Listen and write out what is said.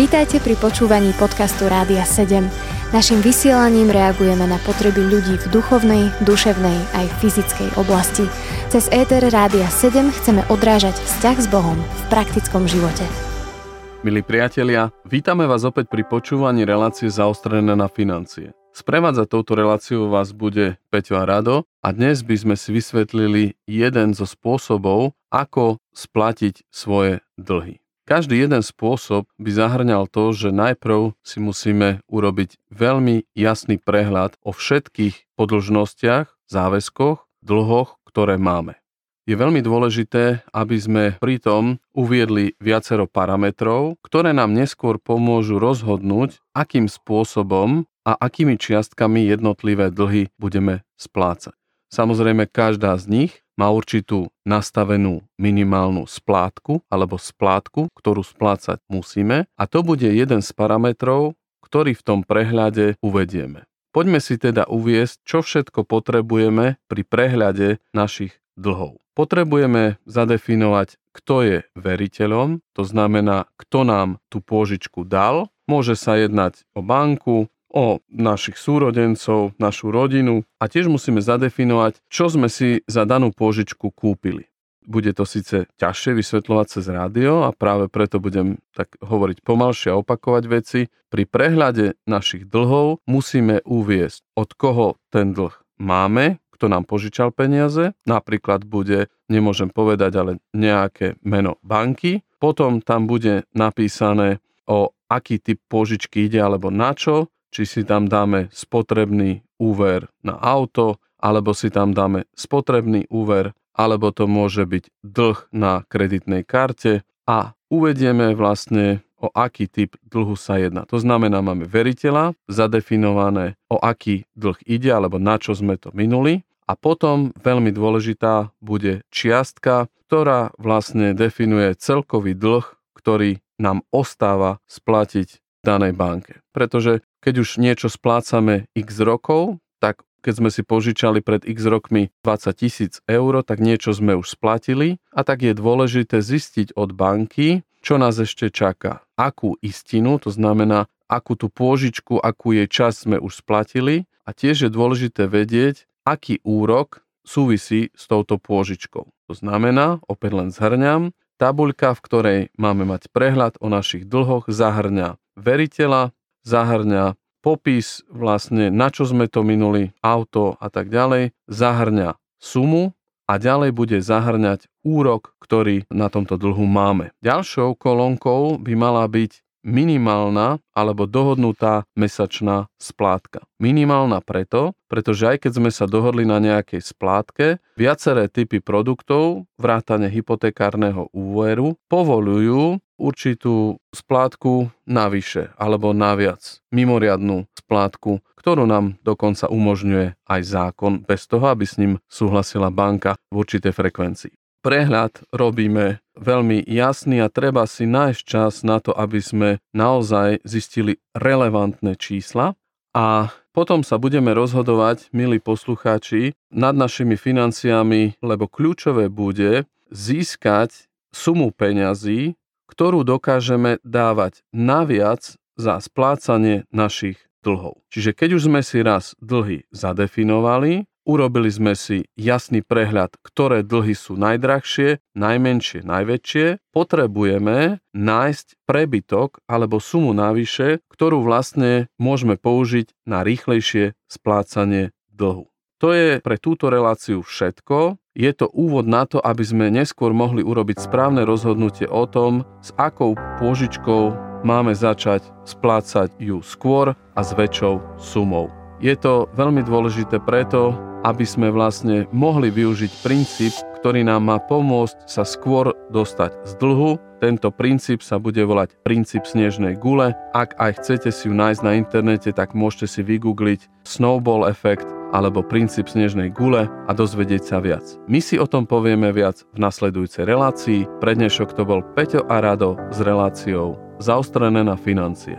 Vítajte pri počúvaní podcastu Rádia 7. Naším vysielaním reagujeme na potreby ľudí v duchovnej, duševnej aj fyzickej oblasti. Cez éter Rádia 7 chceme odrážať vzťah s Bohom v praktickom živote. Milí priatelia, vítame vás opäť pri počúvaní relácie Zaostrené na financie. Sprevádzať touto reláciu vás bude Peťo a Rado a dnes by sme si vysvetlili jeden zo spôsobov, ako splatiť svoje dlhy. Každý jeden spôsob by zahŕňal to, že najprv si musíme urobiť veľmi jasný prehľad o všetkých podĺžnostiach, záväzkoch, dlhoch, ktoré máme. Je veľmi dôležité, aby sme pritom uviedli viacero parametrov, ktoré nám neskôr pomôžu rozhodnúť, akým spôsobom a akými čiastkami jednotlivé dlhy budeme splácať. Samozrejme, každá z nich má určitú nastavenú minimálnu splátku alebo splátku, ktorú splácať musíme, a to bude jeden z parametrov, ktorý v tom prehľade uvedieme. Poďme si teda uviesť, čo všetko potrebujeme pri prehľade našich dlhov. Potrebujeme zadefinovať, kto je veriteľom, to znamená, kto nám tú pôžičku dal. Môže sa jednať o banku, o našich súrodencov, našu rodinu, a tiež musíme zadefinovať, čo sme si za danú pôžičku kúpili. Bude to síce ťažšie vysvetľovať cez rádio a práve preto budem tak hovoriť pomalšie a opakovať veci. Pri prehľade našich dlhov musíme uviesť, od koho ten dlh máme, kto nám požičal peniaze, napríklad bude, nemôžem povedať, ale nejaké meno banky, potom tam bude napísané, o aký typ pôžičky ide alebo na čo, či si tam dáme spotrebný úver na auto, alebo si tam dáme spotrebný úver, alebo to môže byť dlh na kreditnej karte, a uvedieme vlastne, o aký typ dlhu sa jedná. To znamená, máme veriteľa, zadefinované, o aký dlh ide, alebo na čo sme to minuli, a potom veľmi dôležitá bude čiastka, ktorá vlastne definuje celkový dlh, ktorý nám ostáva splatiť danej banke. Pretože keď už niečo splácame x rokov, tak keď sme si požičali pred x rokmi 20 000 eur, tak niečo sme už splatili, a tak je dôležité zistiť od banky, čo nás ešte čaká. Akú istinu, to znamená, akú tú pôžičku, akú jej časť sme už splatili, a tiež je dôležité vedieť, aký úrok súvisí s touto pôžičkou. To znamená, opäť len zhrňam, tabuľka, v ktorej máme mať prehľad o našich dlhoch, zahŕňa veriteľa, zahŕňa popis, vlastne na čo sme to minuli, auto a tak ďalej, zahŕňa sumu a ďalej bude zahŕňať úrok, ktorý na tomto dlhu máme. Ďalšou kolónkou by mala byť minimálna alebo dohodnutá mesačná splátka. Minimálna preto, pretože aj keď sme sa dohodli na nejakej splátke, viaceré typy produktov, vrátane hypotekárneho úveru, povolujú určitú splátku navyše alebo naviac, mimoriadnu splátku, ktorú nám dokonca umožňuje aj zákon bez toho, aby s ním súhlasila banka v určitej frekvencii. Prehľad robíme veľmi jasný a treba si nájsť čas na to, aby sme naozaj zistili relevantné čísla, a potom sa budeme rozhodovať, milí poslucháči, nad našimi financiami, lebo kľúčové bude získať sumu peňazí, ktorú dokážeme dávať naviac za splácanie našich dlhov. Čiže keď už sme si raz dlhy zadefinovali, urobili sme si jasný prehľad, ktoré dlhy sú najdrahšie, najmenšie, najväčšie. Potrebujeme nájsť prebytok alebo sumu navyše, ktorú vlastne môžeme použiť na rýchlejšie splácanie dlhu. To je pre túto reláciu všetko. Je to úvod na to, aby sme neskôr mohli urobiť správne rozhodnutie o tom, s akou pôžičkou máme začať splácať ju skôr a s väčšou sumou. Je to veľmi dôležité preto, aby sme vlastne mohli využiť princíp, ktorý nám má pomôcť sa skôr dostať z dlhu. Tento princíp sa bude volať princíp snežnej gule. Ak aj chcete si ju nájsť na internete, tak môžete si vygoogliť snowball efekt alebo princíp snežnej gule a dozvedieť sa viac. My si o tom povieme viac v nasledujúcej relácii. Pre dnešok to bol Peťo a Rado s reláciou Zaostrené na financie.